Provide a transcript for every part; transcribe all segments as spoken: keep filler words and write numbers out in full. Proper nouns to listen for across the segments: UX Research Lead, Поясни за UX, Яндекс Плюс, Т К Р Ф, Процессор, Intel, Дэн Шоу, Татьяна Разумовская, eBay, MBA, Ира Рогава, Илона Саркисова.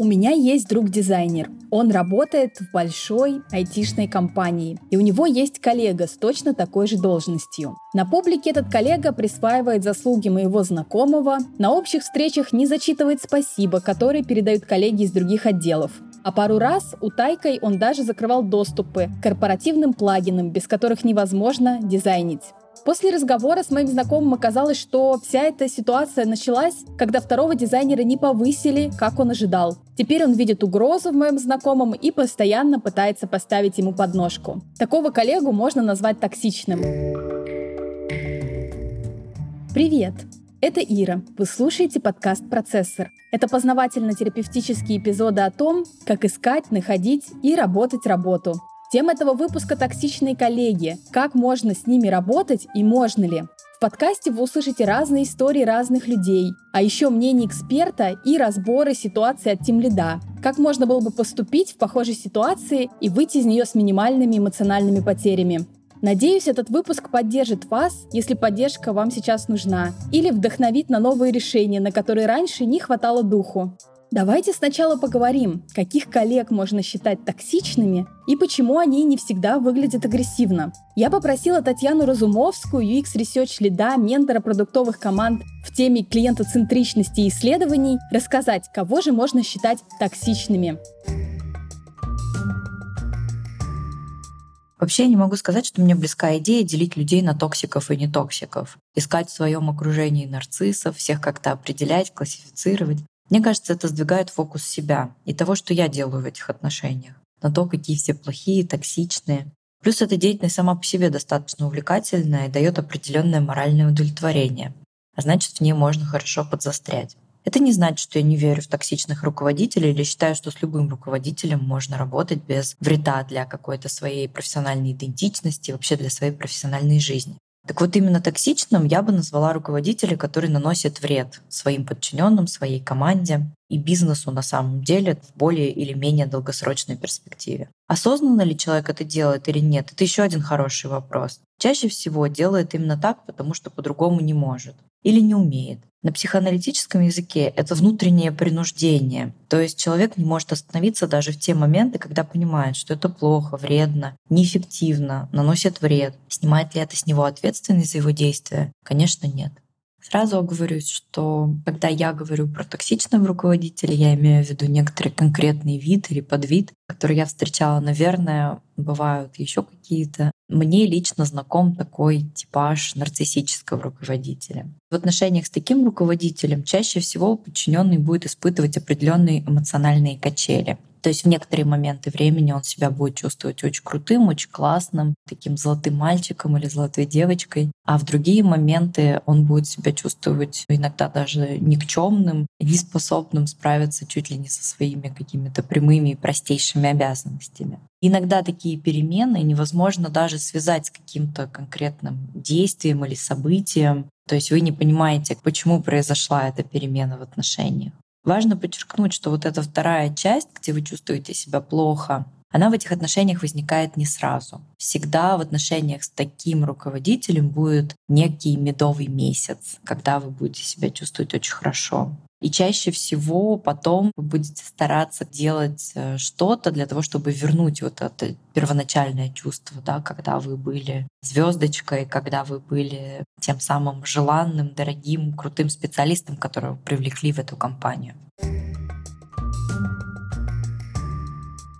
У меня есть друг-дизайнер. Он работает в большой айтишной компании. И у него есть коллега с точно такой же должностью. На публике этот коллега присваивает заслуги моего знакомого, на общих встречах не зачитывает спасибо, которые передают коллеги из других отделов. А пару раз у Тайкой он даже закрывал доступы к корпоративным плагинам, без которых невозможно дизайнить. После разговора с моим знакомым оказалось, что вся эта ситуация началась, когда второго дизайнера не повысили, как он ожидал. Теперь он видит угрозу в моем знакомом и постоянно пытается поставить ему подножку. Такого коллегу можно назвать токсичным. Привет! Это Ира. Вы слушаете подкаст «Процессор». Это познавательно-терапевтические эпизоды о том, как искать, находить и работать работу. Тема этого выпуска – токсичные коллеги. Как можно с ними работать и можно ли? В подкасте вы услышите разные истории разных людей, а еще мнение эксперта и разборы ситуации от тимлида. Как можно было бы поступить в похожей ситуации и выйти из нее с минимальными эмоциональными потерями. Надеюсь, этот выпуск поддержит вас, если поддержка вам сейчас нужна, или вдохновит на новые решения, на которые раньше не хватало духу. Давайте сначала поговорим, каких коллег можно считать токсичными и почему они не всегда выглядят агрессивно. Я попросила Татьяну Разумовскую, ю экс-ресерч-лида, ментора продуктовых команд в теме клиентоцентричности и исследований, рассказать, кого же можно считать токсичными. Вообще я не могу сказать, что мне близка идея делить людей на токсиков и нетоксиков, искать в своем окружении нарциссов, всех как-то определять, классифицировать. Мне кажется, это сдвигает фокус себя и того, что я делаю в этих отношениях, на то, какие все плохие, токсичные. Плюс эта деятельность сама по себе достаточно увлекательная и дает определенное моральное удовлетворение, а значит, в ней можно хорошо подзастрять. Это не значит, что я не верю в токсичных руководителей или считаю, что с любым руководителем можно работать без вреда для какой-то своей профессиональной идентичности, вообще для своей профессиональной жизни. Так вот, именно токсичным я бы назвала руководителя, который наносит вред своим подчиненным, своей команде и бизнесу на самом деле в более или менее долгосрочной перспективе. Осознанно ли человек это делает или нет, это еще один хороший вопрос. Чаще всего делает именно так, потому что по-другому не может или не умеет. На психоаналитическом языке это внутреннее принуждение. То есть человек не может остановиться даже в те моменты, когда понимает, что это плохо, вредно, неэффективно, наносит вред. Снимает ли это с него ответственность за его действия? Конечно, нет. Сразу оговорюсь, что когда я говорю про токсичного руководителя, я имею в виду некоторый конкретный вид или подвид, который я встречала. Наверное, бывают еще какие-то. Мне лично знаком такой типаж нарциссического руководителя. В отношениях с таким руководителем чаще всего подчиненный будет испытывать определенные эмоциональные качели. То есть в некоторые моменты времени он себя будет чувствовать очень крутым, очень классным, таким золотым мальчиком или золотой девочкой, а в другие моменты он будет себя чувствовать иногда даже никчемным, неспособным справиться чуть ли не со своими какими-то прямыми и простейшими обязанностями. Иногда такие перемены невозможно даже связать с каким-то конкретным действием или событием, то есть вы не понимаете, почему произошла эта перемена в отношениях. Важно подчеркнуть, что вот эта вторая часть, где вы чувствуете себя плохо, она в этих отношениях возникает не сразу. Всегда в отношениях с таким руководителем будет некий медовый месяц, когда вы будете себя чувствовать очень хорошо. И чаще всего потом вы будете стараться делать что-то для того, чтобы вернуть вот это первоначальное чувство, да, когда вы были звездочкой, когда вы были тем самым желанным, дорогим, крутым специалистом, которого привлекли в эту компанию.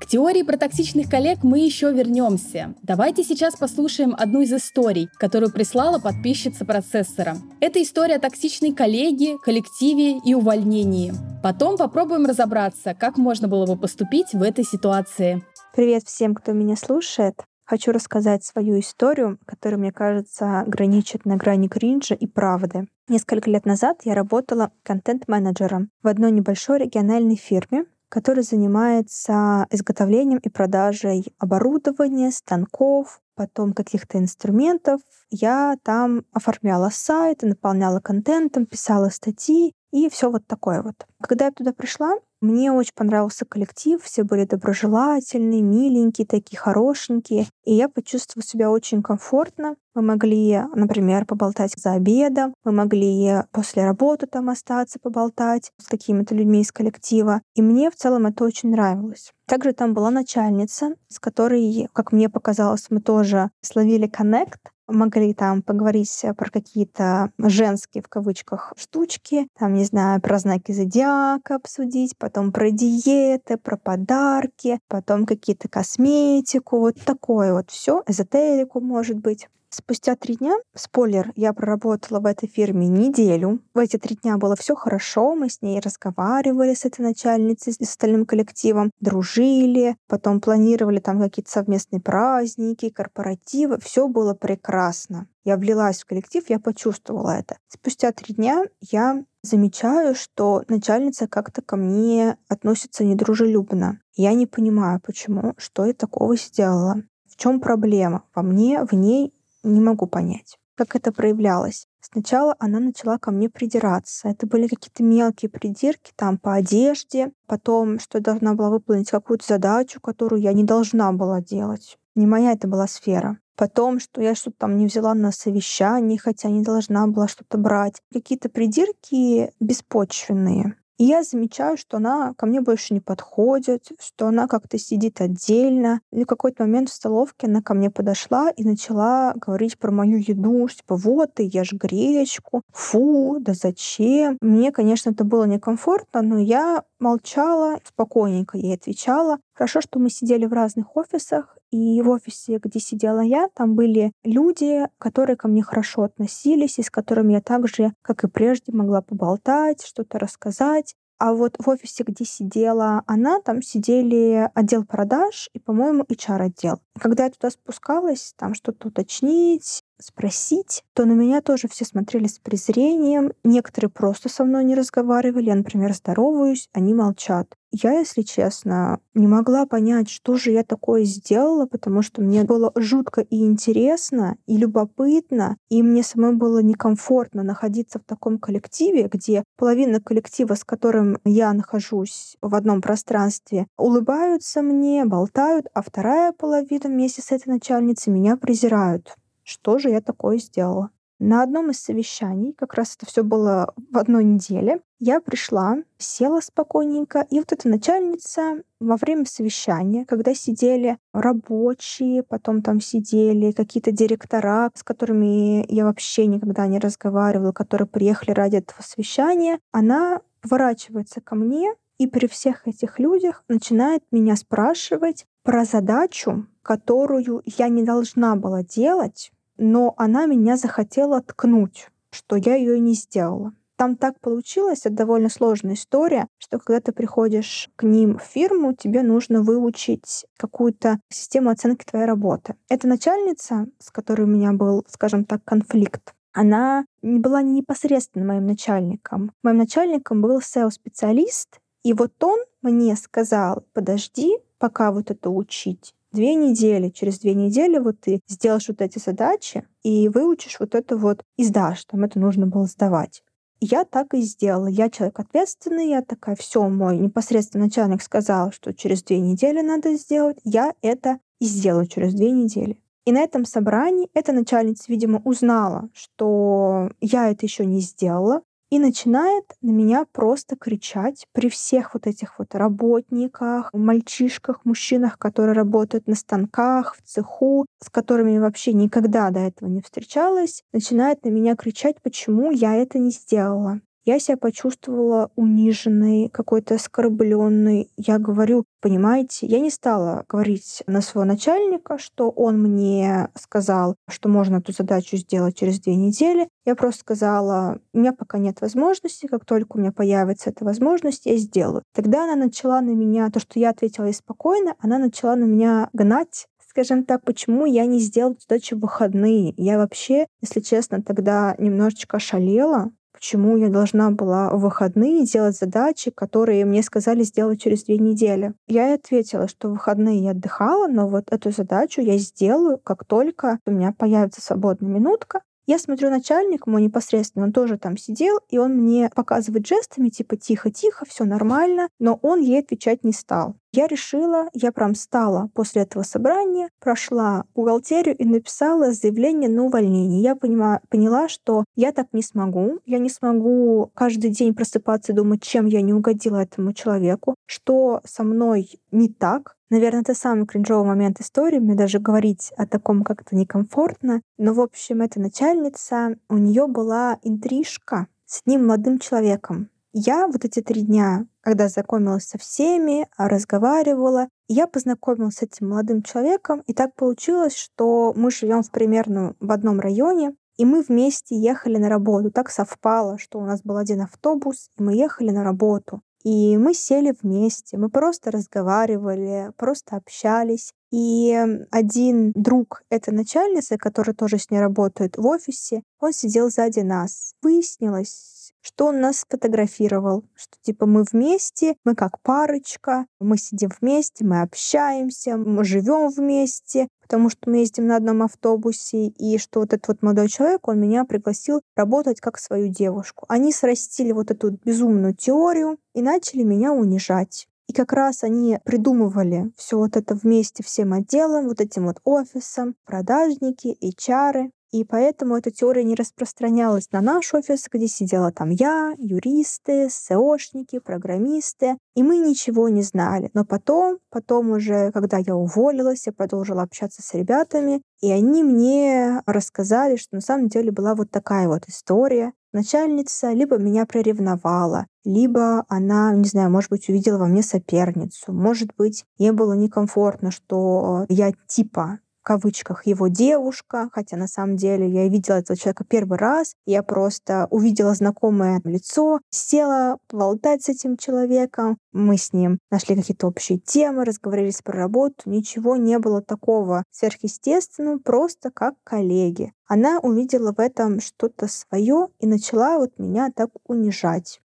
К теории про токсичных коллег мы еще вернемся. Давайте сейчас послушаем одну из историй, которую прислала подписчица «Процессора». Это история о токсичной коллеге, коллективе и увольнении. Потом попробуем разобраться, как можно было бы поступить в этой ситуации. Привет всем, кто меня слушает. Хочу рассказать свою историю, которая, мне кажется, граничит на грани кринжа и правды. Несколько лет назад я работала контент-менеджером в одной небольшой региональной фирме, которая занимается изготовлением и продажей оборудования, станков, потом каких-то инструментов. Я там оформляла сайты, наполняла контентом, писала статьи и все вот такое вот. Когда я туда пришла, Мне очень понравился коллектив, все были доброжелательные, миленькие, такие хорошенькие, и я почувствовала себя очень комфортно. Мы могли, например, поболтать за обедом, мы могли после работы там остаться, поболтать с какими-то людьми из коллектива. И мне в целом это очень нравилось. Также там была начальница, с которой, как мне показалось, мы тоже словили коннект, могли там поговорить про какие-то женские, в кавычках, штучки, там, не знаю, про знаки зодиака обсудить, потом про диеты, про подарки, потом какие-то косметику, вот такое вот все, эзотерику, может быть. Спустя три дня, спойлер, я проработала в этой фирме неделю. В эти три дня было все хорошо, мы с ней разговаривали, с этой начальницей, с остальным коллективом, дружили, потом планировали там какие-то совместные праздники, корпоративы, все было прекрасно. Я влилась в коллектив, я почувствовала это. Спустя три дня я замечаю, что начальница как-то ко мне относится недружелюбно. Я не понимаю, почему, что я такого сделала. В чем проблема? Во мне, в ней? Не могу понять, как это проявлялось. Сначала она начала ко мне придираться. Это были какие-то мелкие придирки там по одежде, потом, что я должна была выполнить какую-то задачу, которую я не должна была делать. Не моя это была сфера. Потом, что я что-то там не взяла на совещание, хотя не должна была что-то брать. Какие-то придирки беспочвенные. И я замечаю, что она ко мне больше не подходит, что она как-то сидит отдельно. И в какой-то момент в столовке она ко мне подошла и начала говорить про мою еду. Типа, вот ты ешь гречку, фу, да зачем? Мне, конечно, это было некомфортно, но я молчала, спокойненько ей отвечала. Хорошо, что мы сидели в разных офисах, и в офисе, где сидела я, там были люди, которые ко мне хорошо относились, и с которыми я также, как и прежде, могла поболтать, что-то рассказать. А вот в офисе, где сидела она, там сидели отдел продаж и, по-моему, эйч ар-отдел. Когда я туда спускалась, там что-то уточнить, спросить, то на меня тоже все смотрели с презрением. Некоторые просто со мной не разговаривали. Я, например, здороваюсь, они молчат. Я, если честно, не могла понять, что же я такое сделала, потому что мне было жутко и интересно, и любопытно, и мне самой было некомфортно находиться в таком коллективе, где половина коллектива, с которым я нахожусь в одном пространстве, улыбаются мне, болтают, а вторая половина вместе с этой начальницей меня презирают. Что же я такое сделала? На одном из совещаний, как раз это все было в одной неделе, я пришла, села спокойненько, и вот эта начальница во время совещания, когда сидели рабочие, потом там сидели какие-то директора, с которыми я вообще никогда не разговаривала, которые приехали ради этого совещания, она поворачивается ко мне и при всех этих людях начинает меня спрашивать про задачу, которую я не должна была делать, но она меня захотела ткнуть, что я ее не сделала. Там так получилось, это довольно сложная история, что когда ты приходишь к ним в фирму, тебе нужно выучить какую-то систему оценки твоей работы. Эта начальница, с которой у меня был, скажем так, конфликт, она не была непосредственно моим начальником. Моим начальником был эс и о-специалист, и вот он мне сказал: подожди, пока вот это учить. Две недели, через две недели вот ты сделаешь вот эти задачи и выучишь вот это вот, и сдашь, там это нужно было сдавать. Я так и сделала. Я человек ответственный, я такая, все, мой непосредственно начальник сказал, что через две недели надо сделать, я это и сделаю через две недели. И на этом собрании эта начальница, видимо, узнала, что я это еще не сделала, и начинает на меня просто кричать при всех вот этих вот работниках, мальчишках, мужчинах, которые работают на станках, в цеху, с которыми я вообще никогда до этого не встречалась, начинает на меня кричать, почему я это не сделала. Я себя почувствовала униженной, какой-то оскорбленной. Я говорю, понимаете, я не стала говорить на своего начальника, что он мне сказал, что можно эту задачу сделать через две недели. Я просто сказала, у меня пока нет возможности, как только у меня появится эта возможность, я сделаю. Тогда она начала на меня, то, что я ответила ей спокойно, она начала на меня гнать, скажем так, почему я не сделала задачу в выходные. Я вообще, если честно, тогда немножечко ошалела, почему я должна была в выходные делать задачи, которые мне сказали сделать через две недели. Я и ответила, что в выходные я отдыхала, но вот эту задачу я сделаю, как только у меня появится свободная минутка. Я смотрю, начальник мой непосредственно, он тоже там сидел, и он мне показывает жестами, типа, тихо-тихо, все нормально, но он ей отвечать не стал. Я решила, я прям встала после этого собрания, прошла бухгалтерию и написала заявление на увольнение. Я понима, поняла, что я так не смогу. Я не смогу каждый день просыпаться и думать, чем я не угодила этому человеку, что со мной не так. Наверное, это самый кринжовый момент истории. Мне даже говорить о таком как-то некомфортно. Но, в общем, эта начальница, у нее была интрижка с одним молодым человеком. Я вот эти три дня, когда знакомилась со всеми, разговаривала, я познакомилась с этим молодым человеком, и так получилось, что мы живем в примерно в одном районе, и мы вместе ехали на работу. Так совпало, что у нас был один автобус, и мы ехали на работу. И мы сели вместе, мы просто разговаривали, просто общались. И один друг этой начальницы, который тоже с ней работает в офисе, он сидел сзади нас. Выяснилось, что он нас сфотографировал, что типа мы вместе, мы как парочка, мы сидим вместе, мы общаемся, мы живем вместе, потому что мы ездим на одном автобусе, и что вот этот вот молодой человек, он меня пригласил работать как свою девушку. Они срастили вот эту безумную теорию и начали меня унижать. И как раз они придумывали все вот это вместе всем отделом, вот этим вот офисом, продажники, эйч ар. И поэтому эта теория не распространялась на наш офис, где сидела там я, юристы, эс-о-шники, программисты. И мы ничего не знали. Но потом, потом уже, когда я уволилась, я продолжила общаться с ребятами, и они мне рассказали, что на самом деле была вот такая вот история. Начальница либо меня приревновала, либо она, не знаю, может быть, увидела во мне соперницу, может быть, ей было некомфортно, что я типа... в кавычках, его девушка, хотя на самом деле я видела этого человека первый раз, я просто увидела знакомое лицо, села болтать с этим человеком, мы с ним нашли какие-то общие темы, разговорились про работу, ничего не было такого сверхъестественного, просто как коллеги. Она увидела в этом что-то свое и начала вот меня так унижать.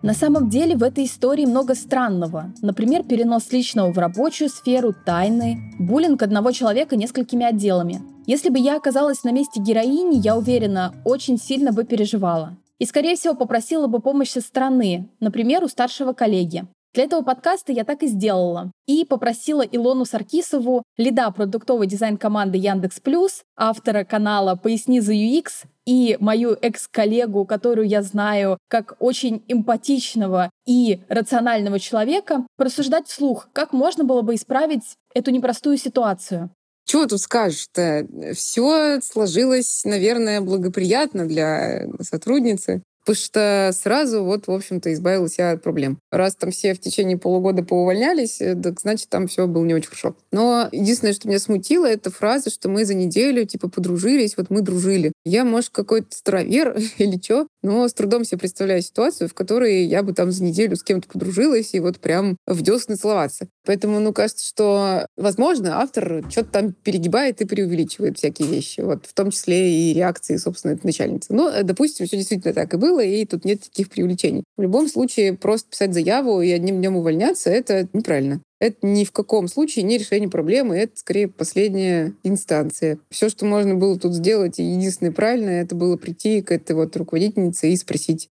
На самом деле в этой истории много странного. Например, перенос личного в рабочую сферу, тайны, буллинг одного человека несколькими отделами. Если бы я оказалась на месте героини, я уверена, очень сильно бы переживала. И, скорее всего, попросила бы помощи со стороны, например, у старшего коллеги. Для этого подкаста я так и сделала. И попросила Илону Саркисову, лида продуктовой дизайн-команды Яндекс Плюс, автора канала «Поясни за ю экс», и мою экс-коллегу, которую я знаю как очень эмпатичного и рационального человека, порассуждать вслух, как можно было бы исправить эту непростую ситуацию. Чего тут скажешь-то? Все сложилось, наверное, благоприятно для сотрудницы, потому что сразу вот, в общем-то, избавилась я от проблем. Раз там все в течение полугода поувольнялись, так значит, там все было не очень хорошо. Но единственное, что меня смутило, это фраза, что мы за неделю, типа, подружились, вот мы дружили. Я, может, какой-то старовер или что, но с трудом себе представляю ситуацию, в которой я бы там за неделю с кем-то подружилась и вот прям в десны целоваться. Поэтому, ну, кажется, что, возможно, автор что-то там перегибает и преувеличивает всякие вещи, вот, в том числе и реакции, собственно, этой начальницы. Ну, допустим, все действительно так и было, и тут нет таких привлечений. В любом случае, просто писать заяву и одним днем увольняться — это неправильно. Это ни в каком случае не решение проблемы, это скорее последняя инстанция. Все, что можно было тут сделать, и единственное правильное, это было прийти к этой вот руководительнице и спросить: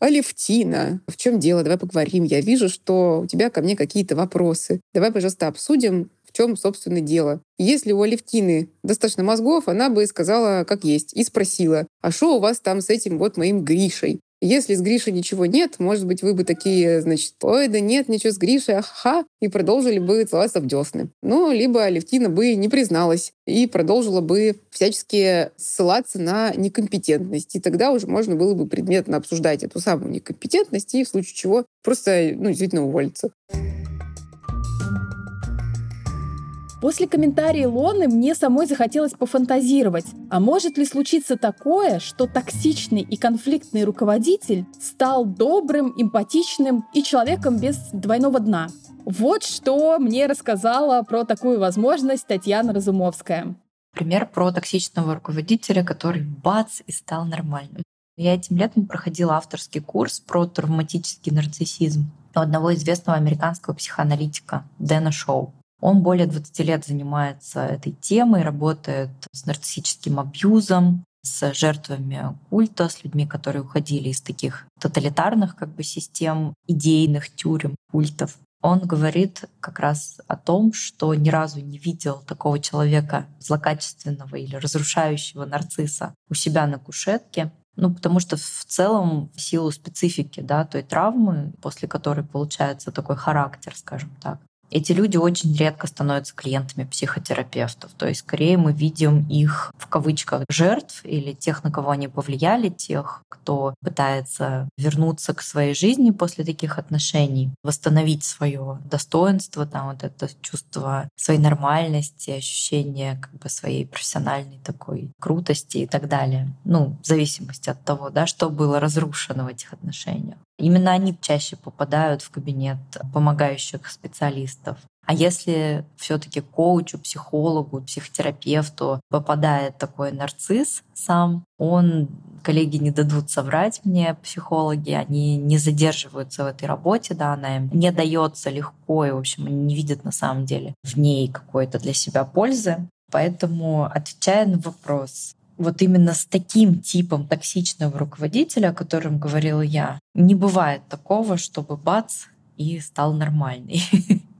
«Алевтина, в чем дело? Давай поговорим. Я вижу, что у тебя ко мне какие-то вопросы. Давай, пожалуйста, обсудим, в чем, собственно, дело». Если у Алевтины достаточно мозгов, она бы сказала как есть и спросила: «А что у вас там с этим вот моим Гришей?» Если с Гришей ничего нет, может быть, вы бы такие, значит, «Ой, да нет, ничего с Гришей, ахаха», и продолжили бы целоваться в десны. Ну, либо Алевтина бы не призналась и продолжила бы всячески ссылаться на некомпетентность. И тогда уже можно было бы предметно обсуждать эту самую некомпетентность и в случае чего просто, ну, действительно уволиться. После комментария Илоны мне самой захотелось пофантазировать, а может ли случиться такое, что токсичный и конфликтный руководитель стал добрым, эмпатичным и человеком без двойного дна? Вот что мне рассказала про такую возможность Татьяна Разумовская. Пример про токсичного руководителя, который бац и стал нормальным. Я этим летом проходила авторский курс про травматический нарциссизм у одного известного американского психоаналитика Дэна Шоу. Он более двадцать лет занимается этой темой, работает с нарциссическим абьюзом, с жертвами культа, с людьми, которые уходили из таких тоталитарных как бы систем, идейных тюрем, культов. Он говорит как раз о том, что ни разу не видел такого человека злокачественного или разрушающего нарцисса у себя на кушетке. Ну, потому что в целом в силу специфики, да, той травмы, после которой получается такой характер, скажем так, эти люди очень редко становятся клиентами психотерапевтов. То есть скорее мы видим их в кавычках жертв или тех, на кого они повлияли, тех, кто пытается вернуться к своей жизни после таких отношений, восстановить свое достоинство, там, вот это чувство своей нормальности, ощущение как бы своей профессиональной такой крутости и так далее. Ну, в зависимости от того, да, что было разрушено в этих отношениях. Именно они чаще попадают в кабинет помогающих специалистов. А если все-таки коучу, психологу, психотерапевту попадает такой нарцисс сам, он, коллеги не дадут соврать мне, психологи, они не задерживаются в этой работе, да, она им не дается легко, и, в общем, они не видят на самом деле в ней какой-то для себя пользы. Поэтому, отвечая на вопрос, вот именно с таким типом токсичного руководителя, о котором говорила я, не бывает такого, чтобы бац, и стал нормальный.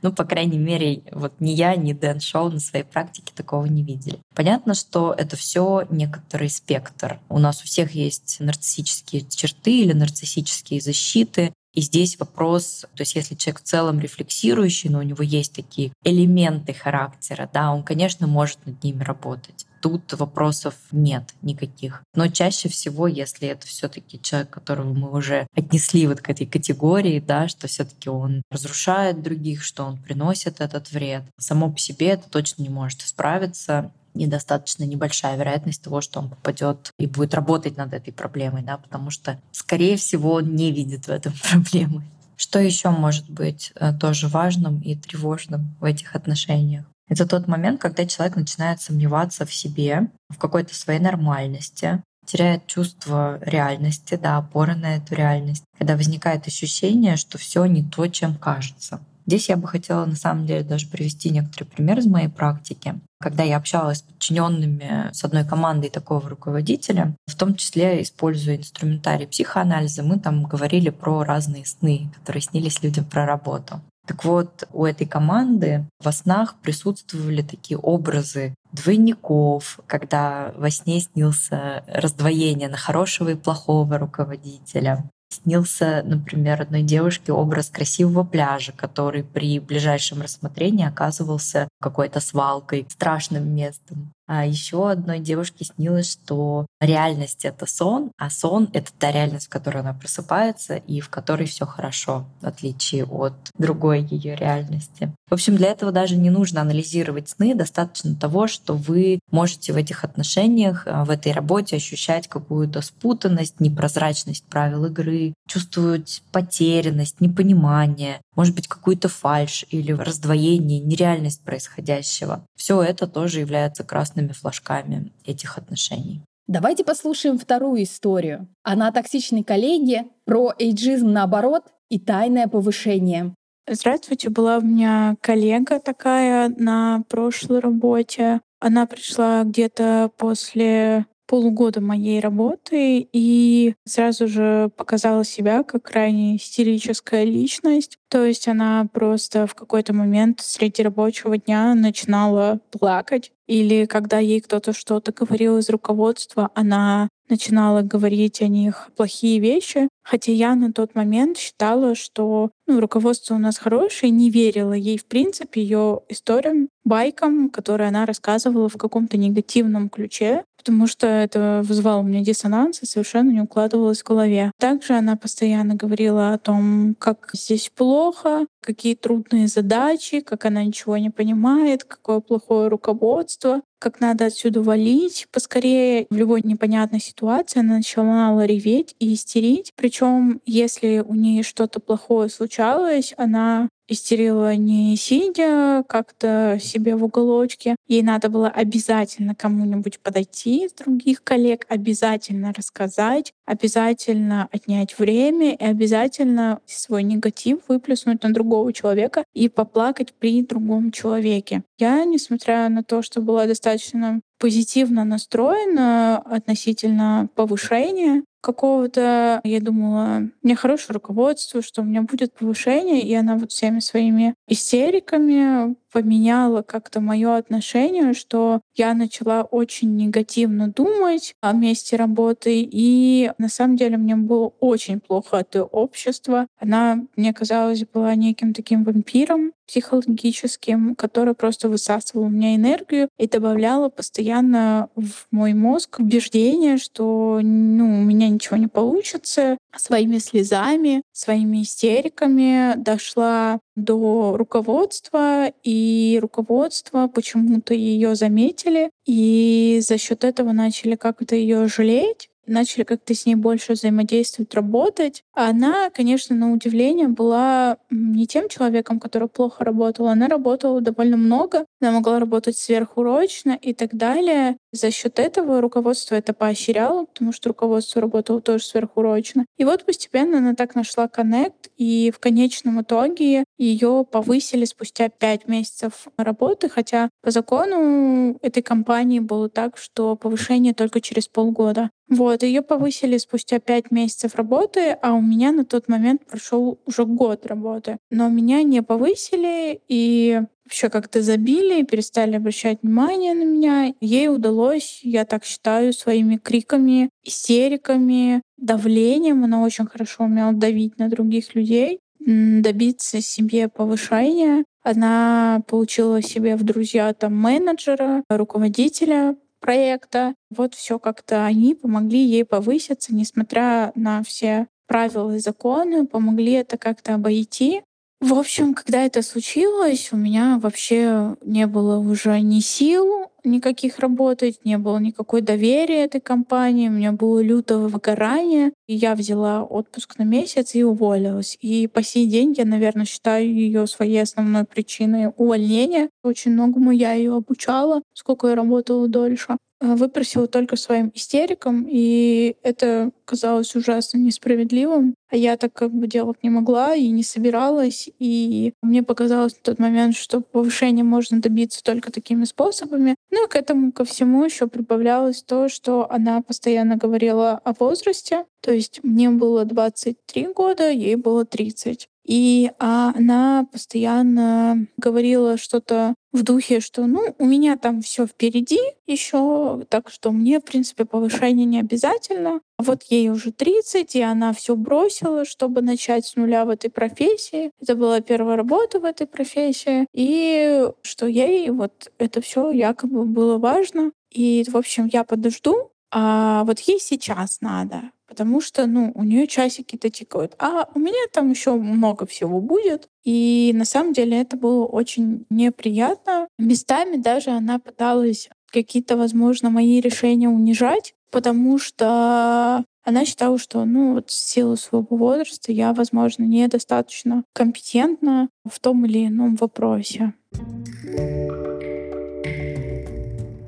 Ну, по крайней мере, вот ни я, ни Дэн Шоу на своей практике такого не видели. Понятно, что это все некоторый спектр. У нас у всех есть нарциссические черты или нарциссические защиты. И здесь вопрос, то есть если человек в целом рефлексирующий, но у него есть такие элементы характера, да, он, конечно, может над ними работать. Тут вопросов нет никаких. Но чаще всего, если это все-таки человек, которого мы уже отнесли вот к этой категории, да, что все-таки он разрушает других, что он приносит этот вред, само по себе это точно не может справиться. Недостаточно небольшая вероятность того, что он попадет и будет работать над этой проблемой, да, потому что, скорее всего, он не видит в этом проблемы. Что еще может быть тоже важным и тревожным в этих отношениях? Это тот момент, когда человек начинает сомневаться в себе, в какой-то своей нормальности, теряет чувство реальности, да, опоры на эту реальность, когда возникает ощущение, что все не то, чем кажется. Здесь я бы хотела, на самом деле, даже привести некоторый пример из моей практики. Когда я общалась с подчиненными, с одной командой такого руководителя, в том числе используя инструментарий психоанализа, мы там говорили про разные сны, которые снились людям про работу. Так вот, у этой команды во снах присутствовали такие образы двойников, когда во сне снился раздвоение на хорошего и плохого руководителя. Снился, например, одной девушке образ красивого пляжа, который при ближайшем рассмотрении оказывался какой-то свалкой, страшным местом. А еще одной девушке снилось, что реальность — это сон, а сон — это та реальность, в которой она просыпается и в которой все хорошо, в отличие от другой ее реальности. В общем, для этого даже не нужно анализировать сны, достаточно того, что вы можете в этих отношениях, в этой работе ощущать какую-то спутанность, непрозрачность правил игры, чувствовать потерянность, непонимание, может быть, какую-то фальшь или раздвоение, нереальность происходящего. Все это тоже является красным флажками этих отношений. Давайте послушаем вторую историю. Она о токсичной коллеге, про эйджизм наоборот и тайное повышение. Здравствуйте, была у меня коллега такая на прошлой работе. Она пришла где-то после полугода моей работы и сразу же показала себя как крайне истерическая личность. То есть она просто в какой-то момент среди рабочего дня начинала плакать. Или когда ей кто-то что-то говорил из руководства, она начинала говорить о них плохие вещи. Хотя я на тот момент считала, что ну, руководство у нас хорошее, не верила ей, в принципе, ее историям, байкам, которые она рассказывала в каком-то негативном ключе, потому что это вызывало у меня диссонанс и совершенно не укладывалось в голове. Также она постоянно говорила о том, как здесь плохо, какие трудные задачи, как она ничего не понимает, какое плохое руководство, как надо отсюда валить. Поскорее, в любой непонятной ситуации она начала реветь и истерить. Причем, если у нее что-то плохое случалось, она истерила не сидя как-то себе в уголочке. Ей надо было обязательно кому-нибудь подойти из других коллег, обязательно рассказать, обязательно отнять время и обязательно свой негатив выплеснуть на другого человека и поплакать при другом человеке. Я, несмотря на то, что была достаточно позитивно настроена относительно повышения какого-то, я думала, у меня хорошее руководство, что у меня будет повышение, и она вот всеми своими истериками поменяла как-то мое отношение, что я начала очень негативно думать о месте работы, и на самом деле мне было очень плохо от ее общества. Она, мне казалось, была неким таким вампиром психологическим, который просто высасывал у меня энергию и добавляла постоянно в мой мозг убеждение, что ну, у меня ничего не получится. Своими слезами, своими истериками дошла до руководства, и руководство почему-то ее заметили, и за счет этого начали как-то ее жалеть, начали как-то с ней больше взаимодействовать, работать. А она, конечно, на удивление была не тем человеком, который плохо работал. Она работала довольно много, она могла работать сверхурочно и так далее. За счет этого руководство это поощряло, потому что руководство работало тоже сверхурочно. И вот постепенно она так нашла коннект, и в конечном итоге ее повысили спустя пять месяцев работы, хотя по закону этой компании было так, что повышение только через полгода. Вот, ее повысили спустя пять месяцев работы, а у меня на тот момент прошел уже год работы. Но меня не повысили, и вообще как-то забили, перестали обращать внимание на меня. Ей удалось, я так считаю, своими криками, истериками, давлением. Она очень хорошо умела давить на других людей, добиться себе повышения. Она получила себе в друзья там менеджера, руководителя проекта. Вот все как-то они помогли ей повыситься, несмотря на все правила и законы, помогли это как-то обойти. В общем, когда это случилось, у меня вообще не было уже ни сил никаких работать, не было никакой доверия этой компании, у меня было лютое выгорание, и я взяла отпуск на месяц и уволилась. И по сей день я, наверное, считаю ее своей основной причиной увольнения. Очень многому я ее обучала, сколько я работала дольше. Выпросила только своим истерикам, и это казалось ужасно несправедливым. А я так как бы делать не могла и не собиралась, и мне показалось на тот момент, что повышение можно добиться только такими способами. Ну и к этому ко всему еще прибавлялось то, что она постоянно говорила о возрасте. То есть мне было двадцать три года, ей было тридцать. И она постоянно говорила что-то в духе, что ну, у меня там все впереди еще, так что мне, в принципе, повышение не обязательно. А вот ей уже тридцать, и она все бросила, чтобы начать с нуля в этой профессии. Это была первая работа в этой профессии. И что ей вот это все якобы было важно. И, в общем, я подожду, а вот ей сейчас надо. Потому что, ну, у нее часики-то тикают. А у меня там еще много всего будет. И на самом деле это было очень неприятно. Местами даже она пыталась какие-то, возможно, мои решения унижать, потому что она считала, что, ну, вот в силу своего возраста я, возможно, недостаточно компетентна в том или ином вопросе.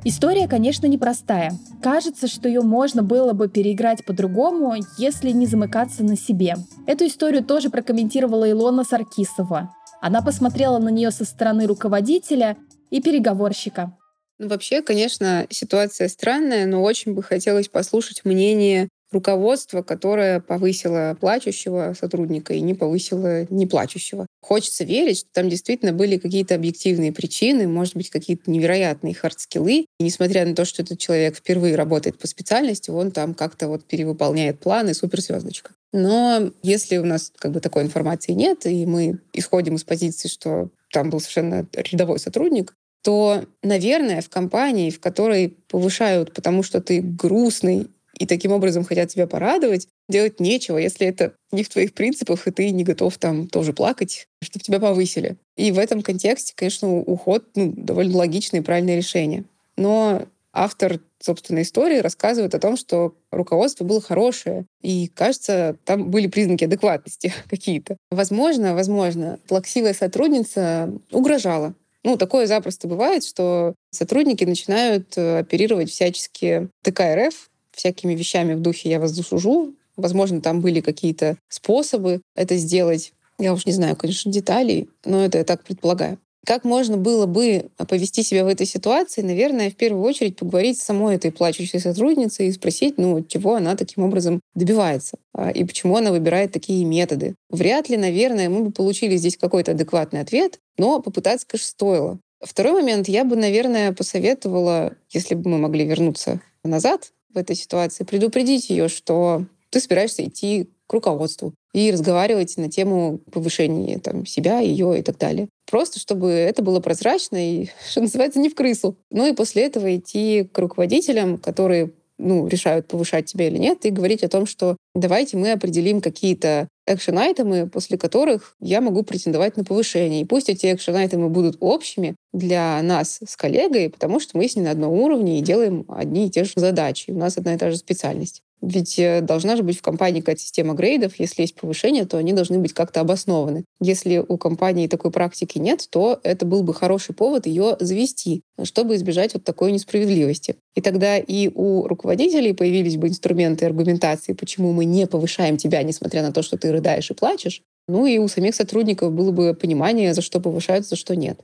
История, конечно, непростая. Кажется, что ее можно было бы переиграть по-другому, если не замыкаться на себе. Эту историю тоже прокомментировала Илона Саркисова. Она посмотрела на нее со стороны руководителя и переговорщика. Ну, вообще, конечно, ситуация странная, но очень бы хотелось послушать мнение руководства, которое повысило плачущего сотрудника и не повысило неплачущего. Хочется верить, что там действительно были какие-то объективные причины, может быть, какие-то невероятные хардскиллы. И несмотря на то, что этот человек впервые работает по специальности, он там как-то вот перевыполняет планы, суперзвездочка. Но если у нас как бы такой информации нет, и мы исходим из позиции, что там был совершенно рядовой сотрудник, то, наверное, в компании, в которой повышают, потому что ты грустный, и таким образом хотят тебя порадовать, делать нечего, если это не в твоих принципах, и ты не готов там тоже плакать, чтобы тебя повысили. И в этом контексте, конечно, уход ну, довольно логичное и правильное решение. Но автор собственной истории рассказывает о том, что руководство было хорошее, и, кажется, там были признаки адекватности какие-то. Возможно, возможно, плаксивая сотрудница угрожала. Ну, такое запросто бывает, что сотрудники начинают оперировать всячески Т К Р Ф, всякими вещами в духе «я вас засужу». Возможно, там были какие-то способы это сделать. Я уж не знаю, конечно, деталей, но это я так предполагаю. Как можно было бы повести себя в этой ситуации? Наверное, в первую очередь поговорить с самой этой плачущей сотрудницей и спросить, ну, чего она таким образом добивается и почему она выбирает такие методы. Вряд ли, наверное, мы бы получили здесь какой-то адекватный ответ, но попытаться, конечно, стоило. Второй момент. Я бы, наверное, посоветовала, если бы мы могли вернуться назад в этой ситуации, предупредить ее, что ты собираешься идти к руководству и разговаривать на тему повышения там, себя, ее и так далее. Просто чтобы это было прозрачно и, что называется, не в крысу. Ну и после этого идти к руководителям, которые ну, решают, повышать тебя или нет, и говорить о том, что давайте мы определим какие-то экшн-айтемы, после которых я могу претендовать на повышение. И пусть эти экшн-айтемы будут общими для нас с коллегой, потому что мы с ней на одном уровне и делаем одни и те же задачи. У нас одна и та же специальность. Ведь должна же быть в компании какая-то система грейдов. Если есть повышение, то они должны быть как-то обоснованы. Если у компании такой практики нет, то это был бы хороший повод ее завести, чтобы избежать вот такой несправедливости. И тогда и у руководителей появились бы инструменты аргументации, почему мы не повышаем тебя, несмотря на то, что ты рыдаешь и плачешь. Ну и у самих сотрудников было бы понимание, за что повышают, за что нет.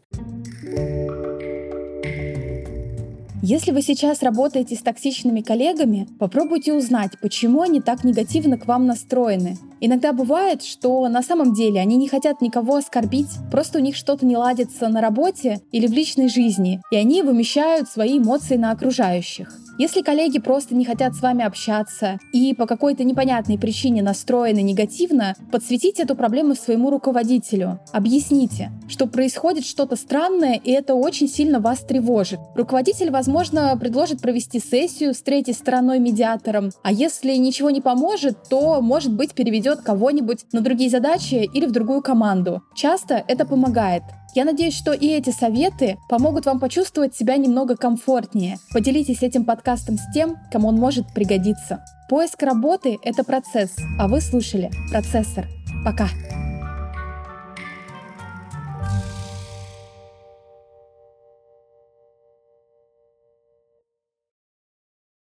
Если вы сейчас работаете с токсичными коллегами, попробуйте узнать, почему они так негативно к вам настроены. Иногда бывает, что на самом деле они не хотят никого оскорбить, просто у них что-то не ладится на работе или в личной жизни, и они вымещают свои эмоции на окружающих. Если коллеги просто не хотят с вами общаться и по какой-то непонятной причине настроены негативно, подсветите эту проблему своему руководителю. Объясните, что происходит что-то странное, и это очень сильно вас тревожит. Руководитель, возможно, предложит провести сессию с третьей стороной медиатором, а если ничего не поможет, то, может быть, переведет кого-нибудь на другие задачи или в другую команду. Часто это помогает. Я надеюсь, что и эти советы помогут вам почувствовать себя немного комфортнее. Поделитесь этим подкастом с тем, кому он может пригодиться. Поиск работы — это процесс, а вы слушали «Процессор». Пока!